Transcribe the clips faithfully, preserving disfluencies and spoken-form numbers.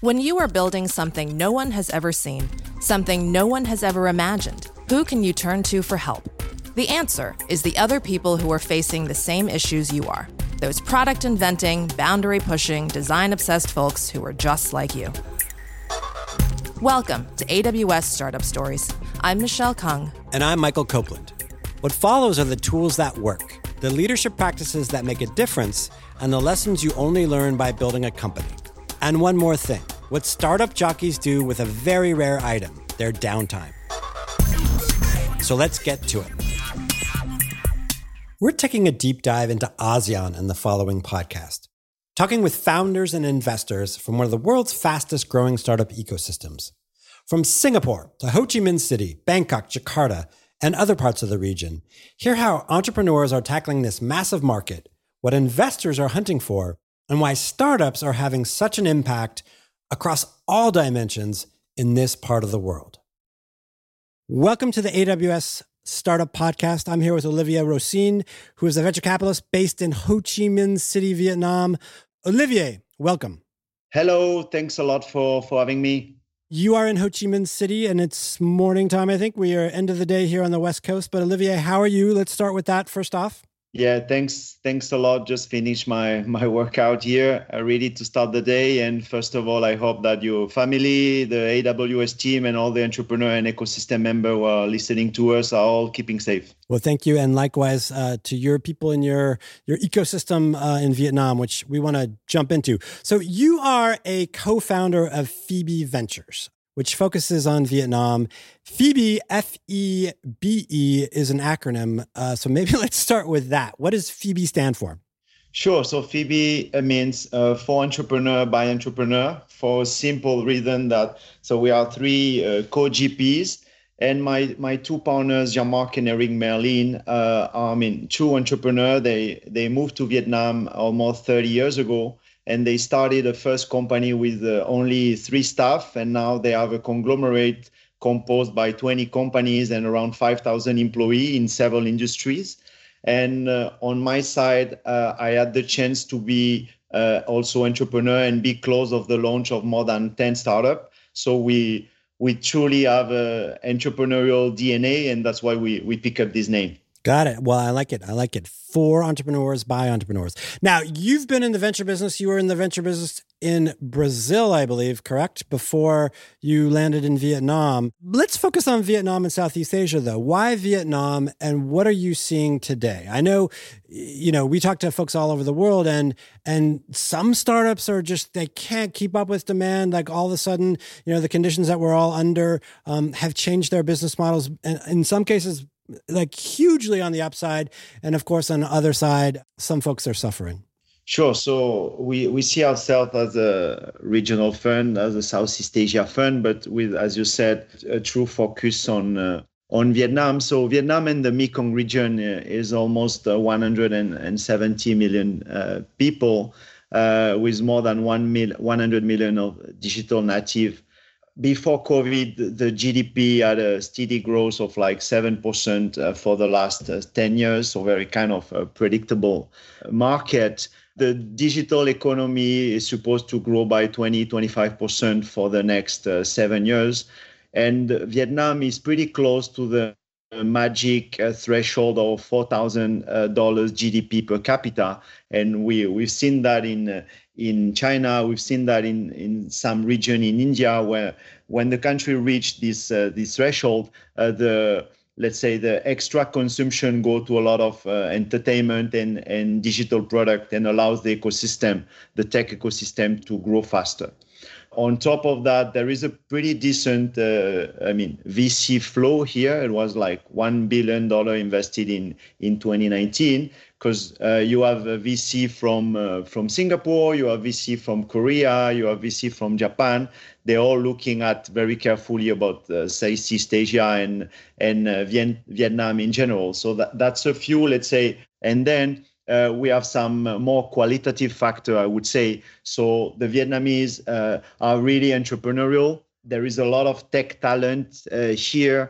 When you are building something no one has ever seen, something no one has ever imagined, who can you turn to for help? The answer is the other people who are facing the same issues you are. Those product inventing, boundary pushing, design obsessed folks who are just like you. Welcome to A W S Startup Stories. I'm Michelle Kung. And I'm Michael Copeland. What follows are the tools that work, the leadership practices that make a difference, and the lessons you only learn by building a company. And one more thing, what startup jockeys do with a very rare item, their downtime. So let's get to it. We're taking a deep dive into ASEAN in the following podcast, talking with founders and investors from one of the world's fastest growing startup ecosystems. From Singapore to Ho Chi Minh City, Bangkok, Jakarta, and other parts of the region, hear how entrepreneurs are tackling this massive market, what investors are hunting for, and why startups are having such an impact across all dimensions in this part of the world. Welcome to the A W S Startup Podcast. I'm here with Olivier Rossin, who is a venture capitalist based in Ho Chi Minh City, Vietnam. Olivier, welcome. Hello. Thanks a lot for, for having me. You are in Ho Chi Minh City, and it's morning time, I think. We are end of the day here on the West Coast. But Olivier, how are you? Let's start with that first off. Yeah, thanks. Thanks a lot. Just finished my, my workout here, uh, ready to start the day. And first of all, I hope that your family, the A W S team, and all the entrepreneur and ecosystem member who are listening to us are all keeping safe. Well, thank you. And likewise uh, to your people in your, your ecosystem uh, in Vietnam, which we want to jump into. So you are a co-founder of Febe Ventures, which focuses on Vietnam. Febe, F E B E, is an acronym. Uh, so maybe let's start with that. What does Febe stand for? Sure. So Febe means uh, for entrepreneur by entrepreneur, for a simple reason that, so we are three uh, co-G Ps, and my my two partners, Jean-Marc and Eric Merlin, uh, are, I mean, true entrepreneur. They, they moved to Vietnam almost thirty years ago. And they started a first company with uh, only three staff. And now they have a conglomerate composed by twenty companies and around five thousand employees in several industries. And uh, on my side, uh, I had the chance to be uh, also entrepreneur and be close of the launch of more than ten startups. So we we truly have a entrepreneurial D N A, and that's why we, we pick up this name. Got it. Well, I like it. I like it. For entrepreneurs by entrepreneurs. Now, you've been in the venture business. You were in the venture business in Brazil, I believe, correct? Before you landed in Vietnam. Let's focus on Vietnam and Southeast Asia, though. Why Vietnam, and what are you seeing today? I know, you know, we talk to folks all over the world, and and some startups are just, they can't keep up with demand. Like all of a sudden, you know, the conditions that we're all under um, have changed their business models, and in some cases, like hugely on the upside. And of course, on the other side, some folks are suffering. Sure. So we, we see ourselves as a regional fund, as a Southeast Asia fund, but with, as you said, a true focus on uh, on Vietnam. So Vietnam and the Mekong region is almost one hundred seventy million uh, people uh, with more than one hundred million of digital native. Before COVID, the G D P had a steady growth of like seven percent for the last ten years, so very kind of a predictable market. The digital economy is supposed to grow by twenty, twenty-five percent for the next seven years. And Vietnam is pretty close to the magic threshold of four thousand dollars G D P per capita. And we, we've seen that in in China, we've seen that in, in some region in India, where when the country reached this uh, this threshold, uh, the let's say the extra consumption go to a lot of uh, entertainment and, and digital product, and allows the ecosystem, the tech ecosystem, to grow faster. On top of that, there is a pretty decent, uh, I mean, V C flow here. It was like one billion dollars invested in, in twenty nineteen, because uh, you have a V C from uh, from Singapore, you have V C from Korea, you have V C from Japan. They're all looking at very carefully about uh, Southeast Asia and, and uh, Vien- Vietnam in general. So that, that's a few, let's say, and then Uh, we have some more qualitative factor, I would say. So the Vietnamese uh, are really entrepreneurial. There is a lot of tech talent uh, here.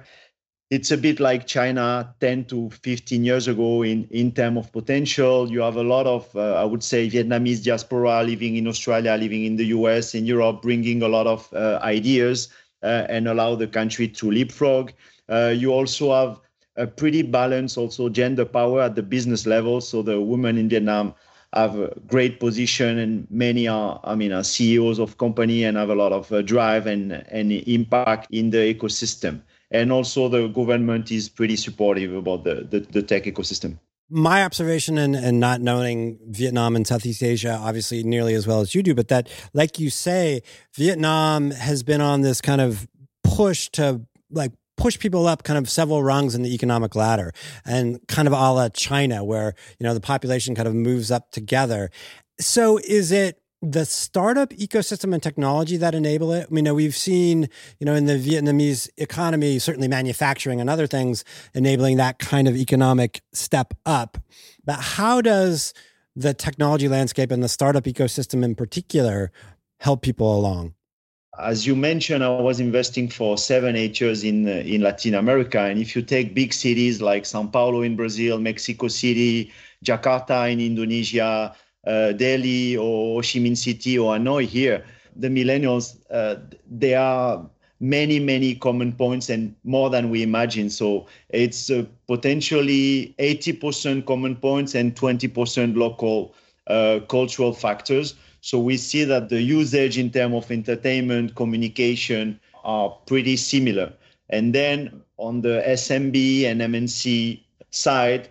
it's a bit like China ten to fifteen years ago in, in terms of potential. You have a lot of, uh, I would say, Vietnamese diaspora living in Australia, living in the U S, in Europe, bringing a lot of uh, ideas uh, and allow the country to leapfrog. Uh, you also have a pretty balanced also gender power at the business level. So the women in Vietnam have a great position, and many are, I mean, are C E Os of company and have a lot of uh, drive and, and impact in the ecosystem. And also the government is pretty supportive about the, the, the tech ecosystem. My observation, and, and not knowing Vietnam and Southeast Asia, obviously, nearly as well as you do, but that, like you say, Vietnam has been on this kind of push to like push people up kind of several rungs in the economic ladder, and kind of a la China, where, you know, the population kind of moves up together. So is it the startup ecosystem and technology that enable it? I mean, we've seen, you know, in the Vietnamese economy, certainly manufacturing and other things enabling that kind of economic step up. But how does the technology landscape and the startup ecosystem in particular help people along? As you mentioned, I was investing for seven, eight years in, uh, in Latin America. And if you take big cities like Sao Paulo in Brazil, Mexico City, Jakarta in Indonesia, uh, Delhi or Ho Chi Minh City or Hanoi here, the millennials, uh, there are many, many common points and more than we imagine. So it's uh, potentially eighty percent common points and twenty percent local uh, cultural factors. So we see that the usage in terms of entertainment, communication are pretty similar. And then on the S M B and M N C side,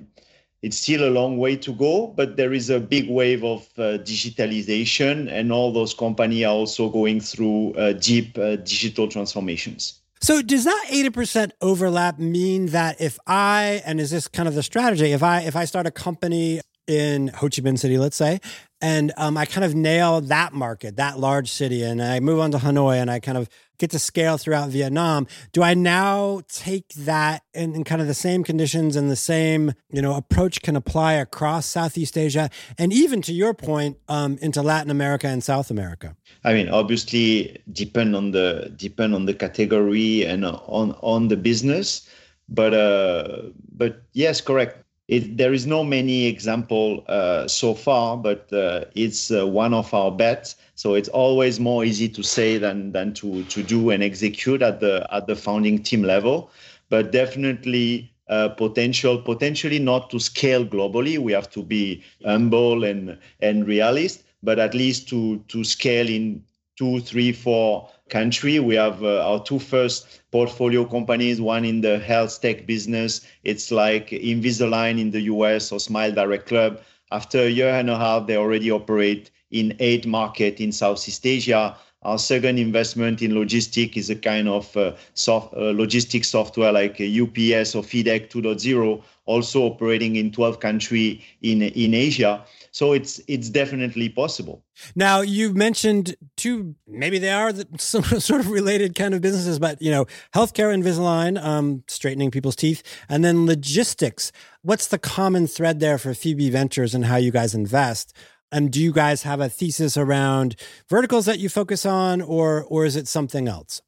it's still a long way to go, but there is a big wave of uh, digitalization, and all those companies are also going through uh, deep uh, digital transformations. So does that eighty percent overlap mean that if I, and is this kind of the strategy, if I if I start a company in Ho Chi Minh City, let's say, and um, I kind of nail that market, that large city, and I move on to Hanoi, and I kind of get to scale throughout Vietnam, do I now take that and, and kind of the same conditions and the same, you know, approach can apply across Southeast Asia and even, to your point, um, into Latin America and South America? I mean, obviously, depend on the depend on the category and on on the business, but uh, but yes, correct. It, there is no many example uh, so far, but uh, it's uh, one of our bets. So it's always more easy to say than than to to do and execute at the at the founding team level. But definitely uh, potential, potentially not to scale globally. We have to be humble and and realist, but at least to to scale in two, three, four country. We have uh, our two first portfolio companies, one in the health tech business. It's like Invisalign in the U S or Smile Direct Club. After a year and a half, they already operate in eight markets in Southeast Asia. Our second investment in logistics is a kind of uh, soft, uh, logistics software like U P S or FedEx two point oh, also operating in twelve countries in, in Asia. So it's it's definitely possible. Now, you mentioned two, maybe they are the, some sort of related kind of businesses, but, you know, healthcare, Invisalign, um, straightening people's teeth, and then logistics. What's the common thread there for Febe Ventures and how you guys invest? And do you guys have a thesis around verticals that you focus on, or or is it something else?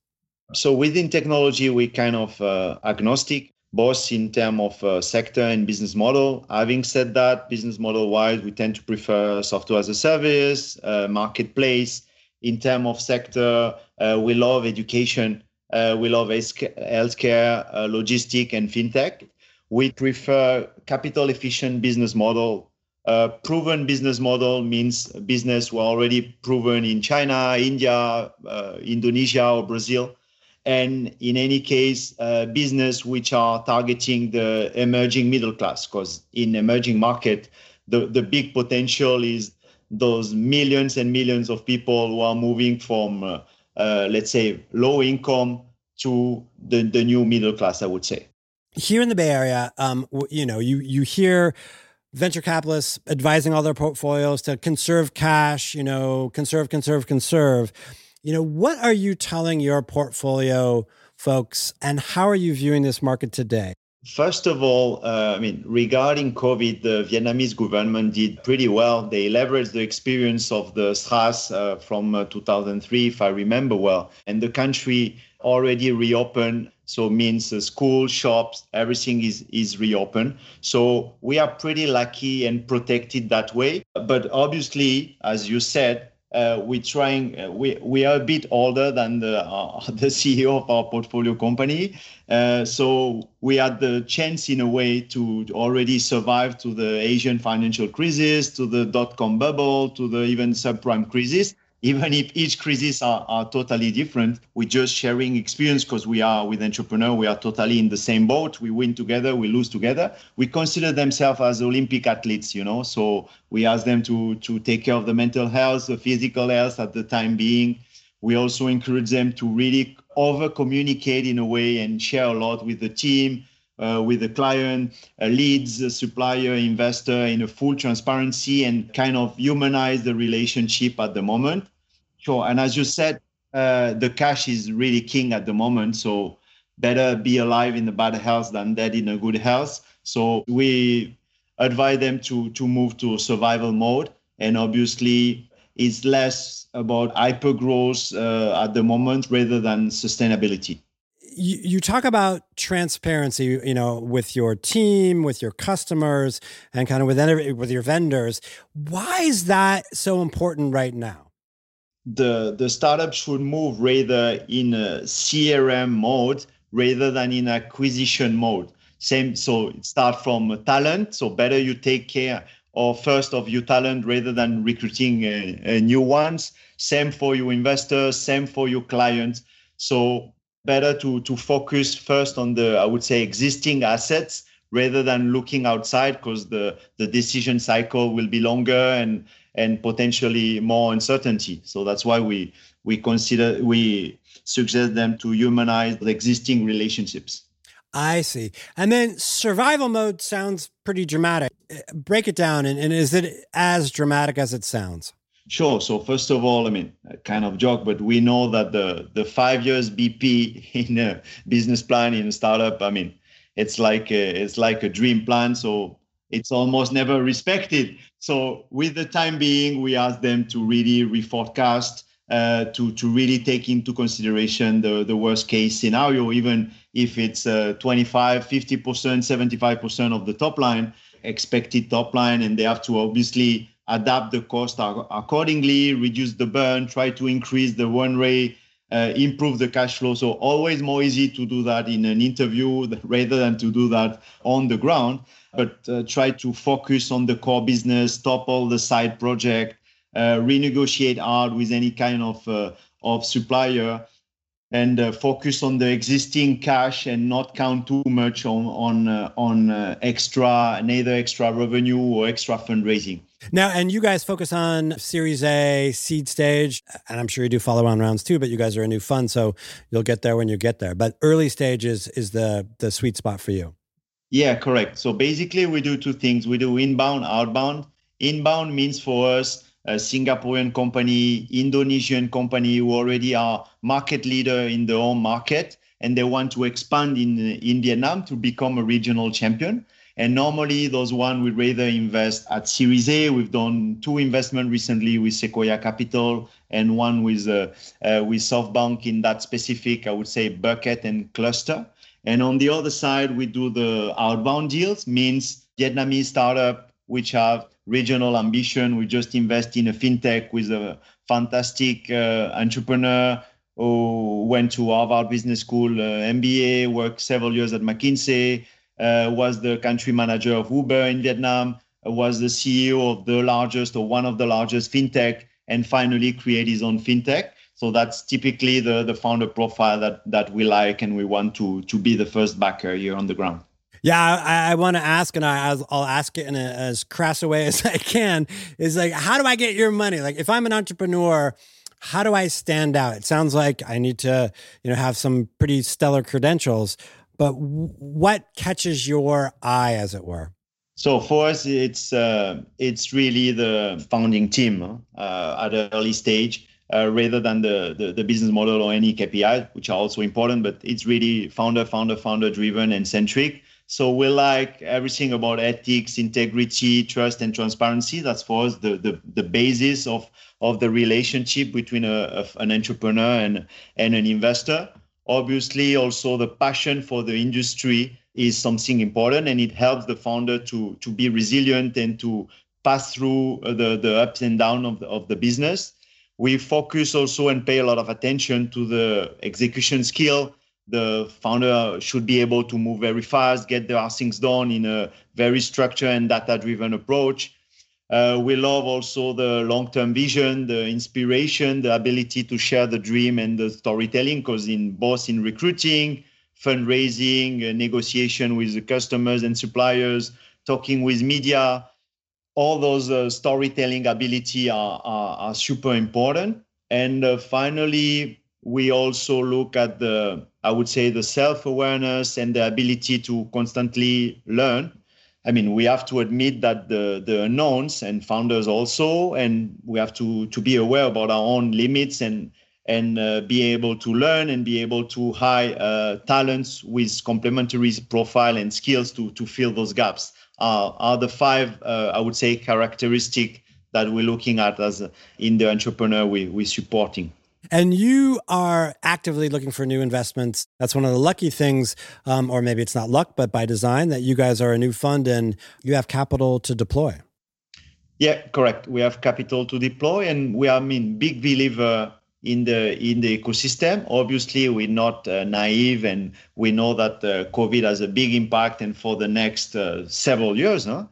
So within technology, we kind of uh, agnostic, both in terms of uh, sector and business model. Having said that, business model-wise, we tend to prefer software as a service, uh, marketplace. In terms of sector, uh, we love education, uh, we love healthcare, uh, logistics, and fintech. We prefer capital-efficient business model. Uh, proven business model means business were already proven in China, India, uh, Indonesia, or Brazil. And in any case, uh, business which are targeting the emerging middle class, because in emerging market, the, the big potential is those millions and millions of people who are moving from, uh, uh, let's say, low income to the, the new middle class, I would say. Here in the Bay Area, um, you know, you, you hear venture capitalists advising all their portfolios to conserve cash, you know, conserve, conserve, conserve. You know, what are you telling your portfolio folks, and how are you viewing this market today? First of all, uh, I mean, regarding COVID, the Vietnamese government did pretty well. They leveraged the experience of the SARS uh, from uh, two thousand three, if I remember well, and the country already reopened. So means uh, school, shops, everything is, is reopened. So we are pretty lucky and protected that way. But obviously, as you said, uh, we're trying, uh, we, we are a bit older than the, uh, the C E O of our portfolio company. Uh, so we had the chance in a way to already survive to the Asian financial crisis, to the dot-com bubble, to the even subprime crisis. Even if each crisis are, are totally different, we're just sharing experience because we are with entrepreneurs, we are totally in the same boat. We win together, we lose together. We consider themselves as Olympic athletes, you know, so we ask them to, to take care of the mental health, the physical health at the time being. We also encourage them to really over-communicate in a way and share a lot with the team, Uh, with the client, uh, leads, uh, supplier, investor in a full transparency and kind of humanize the relationship at the moment. Sure. And as you said, uh, the cash is really king at the moment. So better be alive in a bad health than dead in a good health. So we advise them to, to move to survival mode. And obviously, it's less about hyper growth uh, at the moment rather than sustainability. You talk about transparency, you know, with your team, with your customers, and kind of with every, with your vendors. Why is that so important right now? The the startup should move rather in a C R M mode rather than in acquisition mode. Same, so it starts from talent. So better you take care or first of your talent rather than recruiting uh, uh, new ones. Same for your investors. Same for your clients. So. Better to, to focus first on the, I would say, existing assets rather than looking outside because the, the decision cycle will be longer and and potentially more uncertainty. So that's why we we consider, we suggest them to humanize the existing relationships. I see. And then survival mode sounds pretty dramatic. Break it down. And, and is it as dramatic as it sounds? Sure. So first of all, I mean, I kind of joke, but we know that the, the five years B P in a business plan in a startup, I mean, it's like a, it's like a dream plan. So it's almost never respected. So with the time being, we ask them to really reforecast, uh, to to really take into consideration the, the worst case scenario, even if it's uh, twenty-five, fifty percent, seventy-five percent of the top line, expected top line, and they have to obviously adapt the cost accordingly, reduce the burn, try to increase the run rate, uh, improve the cash flow. So always more easy to do that in an interview rather than to do that on the ground, but uh, try to focus on the core business, stop all the side project, uh, renegotiate hard with any kind of, uh, of supplier, and uh, focus on the existing cash and not count too much on on uh, on uh, extra, neither extra revenue or extra fundraising. Now, and you guys focus on Series A, seed stage, and I'm sure you do follow-on rounds too, but you guys are a new fund, so you'll get there when you get there. But early stages is the, the sweet spot for you. Yeah, correct. So basically, we do two things. We do inbound, outbound. Inbound means for us, a Singaporean company, Indonesian company who already are market leader in their own market, and they want to expand in, in Vietnam to become a regional champion. And normally those one would rather invest at Series A. We've done two investments recently with Sequoia Capital and one with uh, uh, with SoftBank in that specific, I would say, bucket and cluster. And on the other side, we do the outbound deals, means Vietnamese startup which have regional ambition. We just invest in a fintech with a fantastic uh, entrepreneur who went to Harvard Business School, uh, M B A, worked several years at McKinsey, Uh, was the country manager of Uber in Vietnam, was the C E O of the largest or one of the largest fintech, and finally create his own fintech. So that's typically the, the founder profile that, that we like, and we want to, to be the first backer here on the ground. Yeah, I, I want to ask, and I, I'll ask it in a, as crass a way as I can, is like, how do I get your money? Like, if I'm an entrepreneur, how do I stand out? It sounds like I need to, you know, have some pretty stellar credentials. But what catches your eye, as it were? So for us, it's uh, it's really the founding team uh, at an early stage, uh, rather than the, the, the business model or any K P I, which are also important, but it's really founder, founder, founder driven and centric. So we like everything about ethics, integrity, trust, and transparency. That's for us the, the, the basis of, of the relationship between a, of an entrepreneur and, and an investor. Obviously, also the passion for the industry is something important, and it helps the founder to, to be resilient and to pass through the, the ups and downs of the, of the business. We focus also and pay a lot of attention to the execution skill. The founder should be able to move very fast, get their things done in a very structured and data-driven approach. Uh, we love also the long-term vision, the inspiration, the ability to share the dream and the storytelling, because in both in recruiting, fundraising, uh, negotiation with the customers and suppliers, talking with media, all those uh, storytelling ability are, are, are super important. And uh, finally, we also look at the, I would say, the self-awareness and the ability to constantly learn. I mean, we have to admit that the, the unknowns and founders also, and we have to, to be aware about our own limits and, and uh, be able to learn and be able to hire uh, talents with complementary profile and skills to, to fill those gaps uh, are the five, uh, I would say, characteristics that we're looking at as a, in the entrepreneur we, we're supporting. And you are actively looking for new investments. That's one of the lucky things, um, or maybe it's not luck, but by design, that you guys are a new fund and you have capital to deploy. Yeah, correct. We have capital to deploy, and we are, I mean, big believer in the in the ecosystem. Obviously, we're not uh, naive, and we know that uh, COVID has a big impact, and for the next uh, several years, huh?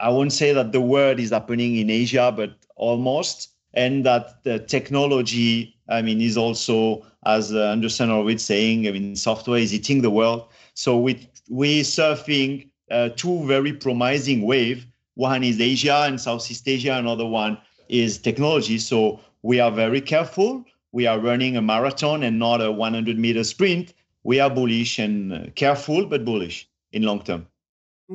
I won't say that the world is happening in Asia, but almost, and that the technology, I mean, is also, as uh, Anderson always saying, I mean, software is eating the world. So we, we're surfing uh, two very promising waves. One is Asia and Southeast Asia. Another one is technology. So we are very careful. We are running a marathon and not a one hundred meter sprint. We are bullish and careful, but bullish in long term.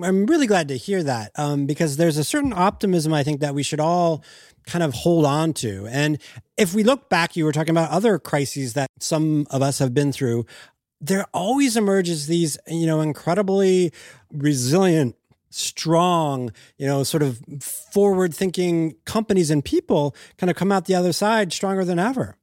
I'm really glad to hear that um, because there's a certain optimism, I think, that we should all kind of hold on to. And if we look back, you were talking about other crises that some of us have been through. There always emerges these, you know, incredibly resilient, strong, you know, sort of forward-thinking companies and people kind of come out the other side stronger than ever.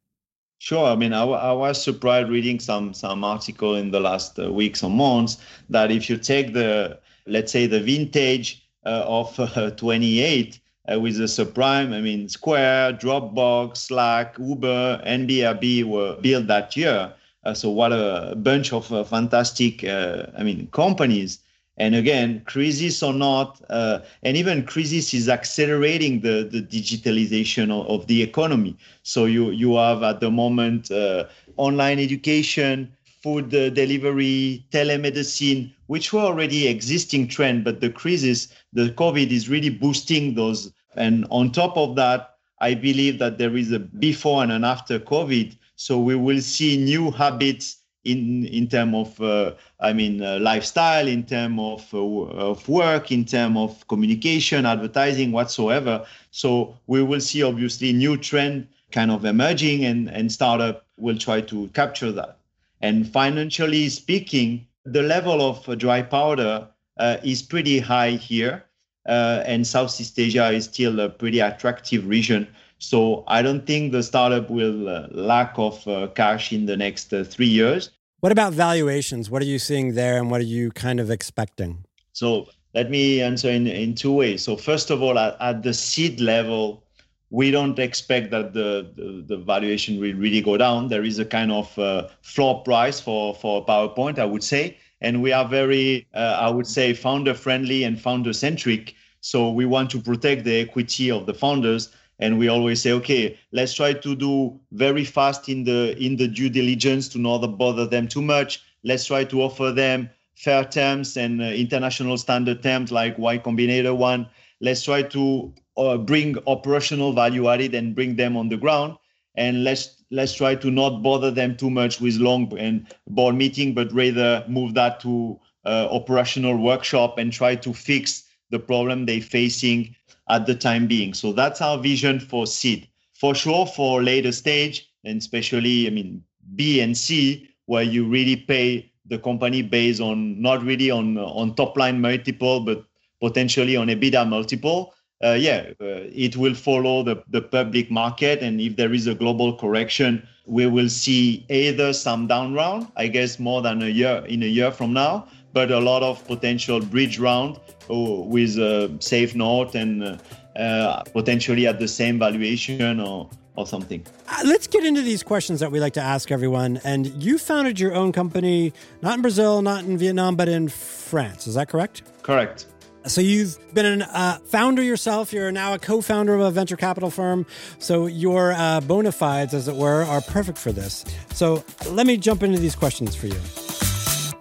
Sure. I mean, I, I was surprised reading some some article in the last uh, weeks or months that if you take the, let's say, the vintage uh, of uh, twenty-eight, Uh, with the subprime, I mean, Square, Dropbox, Slack, Uber, and B R B were built that year. Uh, so what a bunch of uh, fantastic, uh, I mean, companies. And again, crisis or not, uh, and even crisis is accelerating the, the digitalization of, of the economy. So you, you have at the moment uh, online education, food delivery, telemedicine, which were already existing trend, but the crisis, the COVID is really boosting those. And on top of that, I believe that there is a before and an after COVID. So we will see new habits in in terms of, uh, I mean, uh, lifestyle, in terms of, uh, of work, in terms of communication, advertising, whatsoever. So we will see, obviously, new trend kind of emerging, and, and startup will try to capture that. And financially speaking, the level of dry powder uh, is pretty high here. Uh, and Southeast Asia is still a pretty attractive region. So I don't think the startup will uh, lack of uh, cash in the next uh, three years. What about valuations? What are you seeing there, and what are you kind of expecting? So let me answer in, in two ways. So first of all, at, at the seed level, we don't expect that the, the, the valuation will really go down. There is a kind of uh, floor price for, for PowerPoint, I would say. And we are very, uh, I would say, founder-friendly and founder-centric. So we want to protect the equity of the founders. And we always say, okay, let's try to do very fast in the in the due diligence to not bother them too much. Let's try to offer them fair terms and uh, international standard terms like Y Combinator one. Let's try to uh, bring operational value added and bring them on the ground. And let's let's try to not bother them too much with long and board meeting, but rather move that to uh, operational workshop and try to fix the problem they're facing at the time being. So that's our vision for seed. For sure, for later stage, and especially, I mean, B and C, where you really pay the company based on not really on, on top line multiple, but potentially on EBITDA multiple, uh, yeah, uh, it will follow the, the public market. And if there is a global correction, we will see either some down round, I guess more than a year in a year from now, but a lot of potential bridge round oh, with a safe note and uh, uh, potentially at the same valuation or or something. Uh, let's get into these questions that we like to ask everyone. And you founded your own company, not in Brazil, not in Vietnam, but in France. Is that correct? Correct. So you've been a uh, founder yourself. You're now a co-founder of a venture capital firm. So your uh, bona fides, as it were, are perfect for this. So let me jump into these questions for you.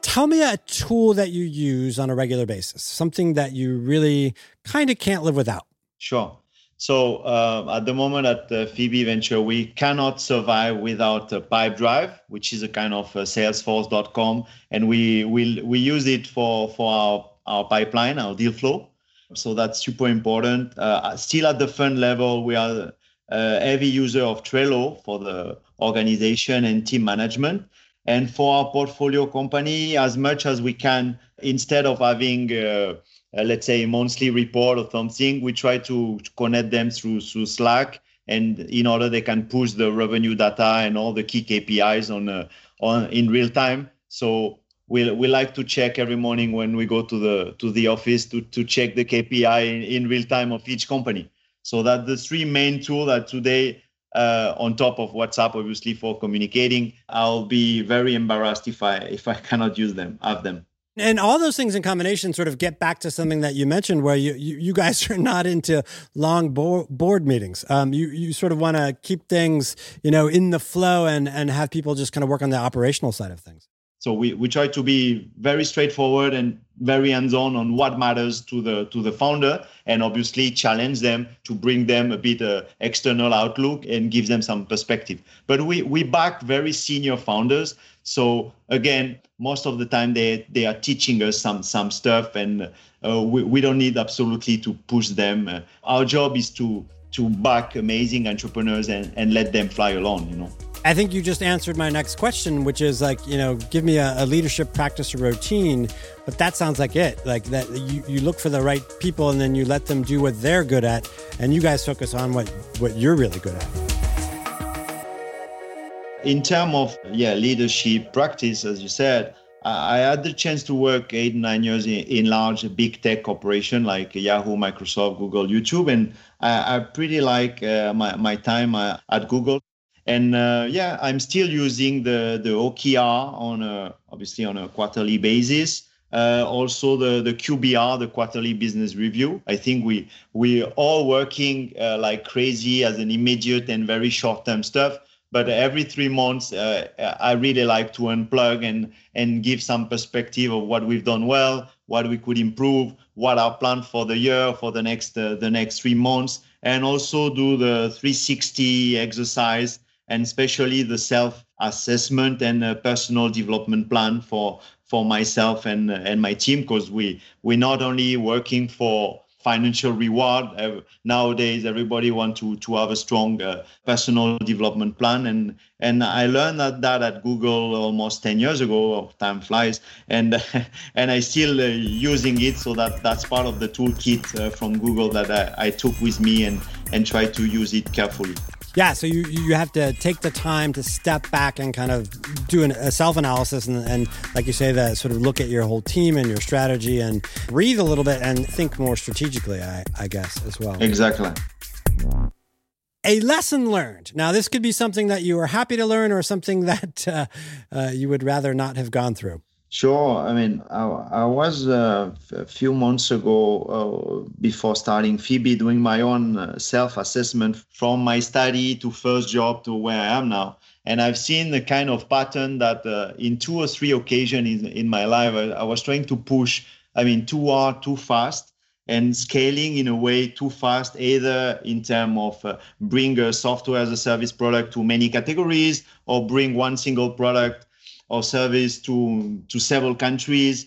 Tell me a tool that you use on a regular basis, something that you really kind of can't live without. Sure. So uh, at the moment at uh, Febe Venture, we cannot survive without uh, PipeDrive, which is a kind of uh, Salesforce dot com. And we we, we use it for, for our, our pipeline, our deal flow. So that's super important. Uh, still at the fund level, we are a heavy user of Trello for the organization and team management. And for our portfolio company, as much as we can, instead of having uh, Uh, let's say a monthly report or something, we try to connect them through through Slack, and in order they can push the revenue data and all the key K P Is on uh, on in real time. So we we like to check every morning when we go to the to the office to to check the K P I in, in real time of each company. So that the three main tools that today, uh, on top of WhatsApp, obviously for communicating, I'll be very embarrassed if I if I cannot use them, have them. And all those things in combination sort of get back to something that you mentioned where you, you, you guys are not into long bo- board meetings. Um, you, you sort of want to keep things, you know, in the flow and, and have people just kind of work on the operational side of things. So we, we try to be very straightforward and very hands-on on what matters to the to the founder, and obviously challenge them to bring them a bit uh, external outlook and give them some perspective. But we we back very senior founders. So again, most of the time they, they are teaching us some some stuff, and uh, we, we don't need absolutely to push them. Uh, our job is to to back amazing entrepreneurs and, and let them fly alone, you know. I think you just answered my next question, which is like, you know, give me a, a leadership practice or routine, but that sounds like it. Like that you, you look for the right people and then you let them do what they're good at, and you guys focus on what, what you're really good at. In terms of, yeah, leadership practice, as you said, I had the chance to work eight, nine years in, in large big tech corporation like Yahoo, Microsoft, Google, YouTube. And I, I pretty like uh, my, my time uh, at Google. And uh, yeah, I'm still using the, the O K R on a, obviously on a quarterly basis. Uh, also the, the Q B R, the quarterly business review. I think we we all working uh, like crazy as an immediate and very short term stuff. But every three months, uh, I really like to unplug and and give some perspective of what we've done well, what we could improve, what our plan for the year, for the next uh, the next three months, and also do the three sixty exercise. And especially the self-assessment and uh, personal development plan for for myself and uh, and my team, because we we're not only working for financial reward. Uh, nowadays, everybody wants to to have a strong uh, personal development plan, and and I learned that, that at Google almost ten years ago. Time flies, and and I still uh, using it. So that that's part of the toolkit uh, from Google that I, I took with me and and try to use it carefully. Yeah, so you, you have to take the time to step back and kind of do an, a self-analysis and, and, like you say, that sort of look at your whole team and your strategy and breathe a little bit and think more strategically, I, I guess, as well. Exactly. A lesson learned. Now, this could be something that you are happy to learn or something that uh, uh, you would rather not have gone through. Sure. I mean, I, I was uh, a few months ago, uh, before starting Febe, doing my own uh, self-assessment from my study to first job to where I am now. And I've seen the kind of pattern that uh, in two or three occasions in, in my life, I, I was trying to push, I mean, too hard, too fast, and scaling in a way too fast, either in terms of uh, bring a software as a service product to many categories or bring one single product or service to, to several countries.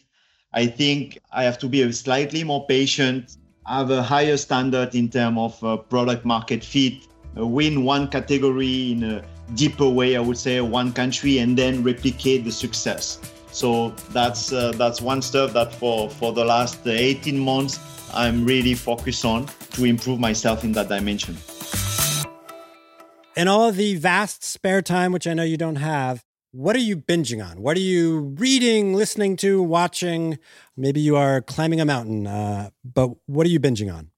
I think I have to be slightly more patient, have a higher standard in terms of uh, product market fit, uh, win one category in a deeper way, I would say, one country, and then replicate the success. So that's uh, that's one stuff that for, for the last eighteen months, I'm really focused on to improve myself in that dimension. In all of the vast spare time, which I know you don't have, what are you binging on? What are you reading, listening to, watching? Maybe you are climbing a mountain, uh, but what are you binging on?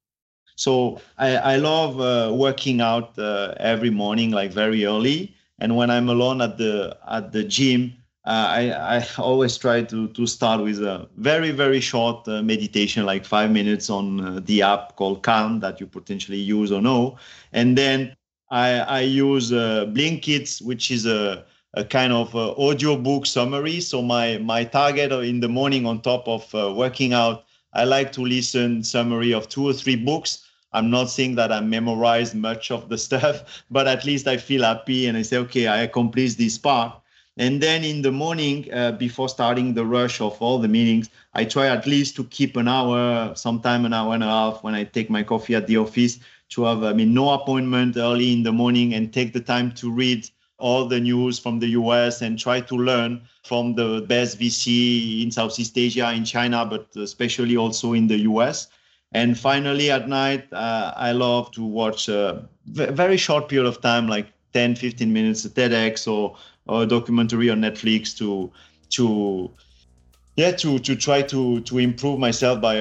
So I, I love uh, working out uh, every morning, like very early. And when I'm alone at the at the gym, uh, I, I always try to, to start with a very, very short uh, meditation, like five minutes on uh, the app called Calm that you potentially use or know. And then I, I use uh, Blinkits, which is a, a kind of uh, audiobook summary. So my, my target in the morning on top of uh, working out, I like to listen summary of two or three books. I'm not saying that I memorized much of the stuff, but at least I feel happy and I say, okay, I accomplished this part. And then in the morning, uh, before starting the rush of all the meetings, I try at least to keep an hour, sometime an hour and a half when I take my coffee at the office to have, I mean, no appointment early in the morning and take the time to read all the news from the U S and try to learn from the best V C in Southeast Asia, in China, but especially also in the U S. And finally, at night, uh, I love to watch a v- very short period of time, like ten, fifteen minutes, a TEDx or, or a documentary on Netflix to to yeah to to try to to improve myself by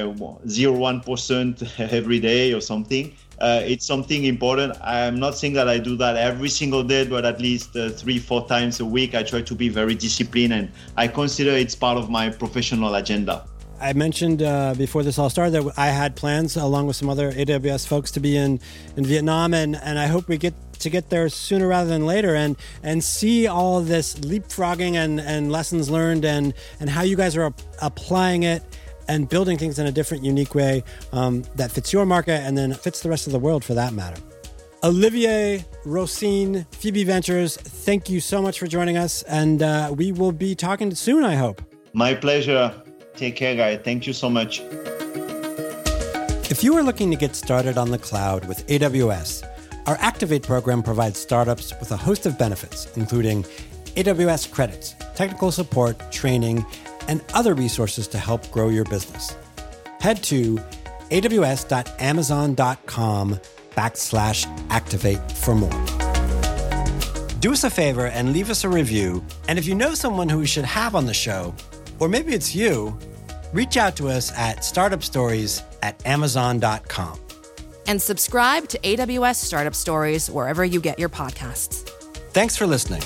zero point one percent every day or something. Uh, it's something important. I'm not saying that I do that every single day, but at least uh, three, four times a week, I try to be very disciplined, and I consider it's part of my professional agenda. I mentioned uh, before this all started that I had plans, along with some other A W S folks, to be in, in Vietnam, and, and I hope we get to get there sooner rather than later and and see all this leapfrogging and, and lessons learned and, and how you guys are ap- applying it and building things in a different, unique way um, that fits your market and then fits the rest of the world for that matter. Olivier Rossin, Febe Ventures, thank you so much for joining us, and uh, we will be talking soon, I hope. My pleasure. Take care, guys. Thank you so much. If you are looking to get started on the cloud with A W S, our Activate program provides startups with a host of benefits, including A W S credits, technical support, training, and other resources to help grow your business. Head to aws.amazon.com backslash activate for more. Do us a favor and leave us a review. And if you know someone who we should have on the show, or maybe it's you, reach out to us at startupstories at amazon dot com. And subscribe to A W S Startup Stories wherever you get your podcasts. Thanks for listening.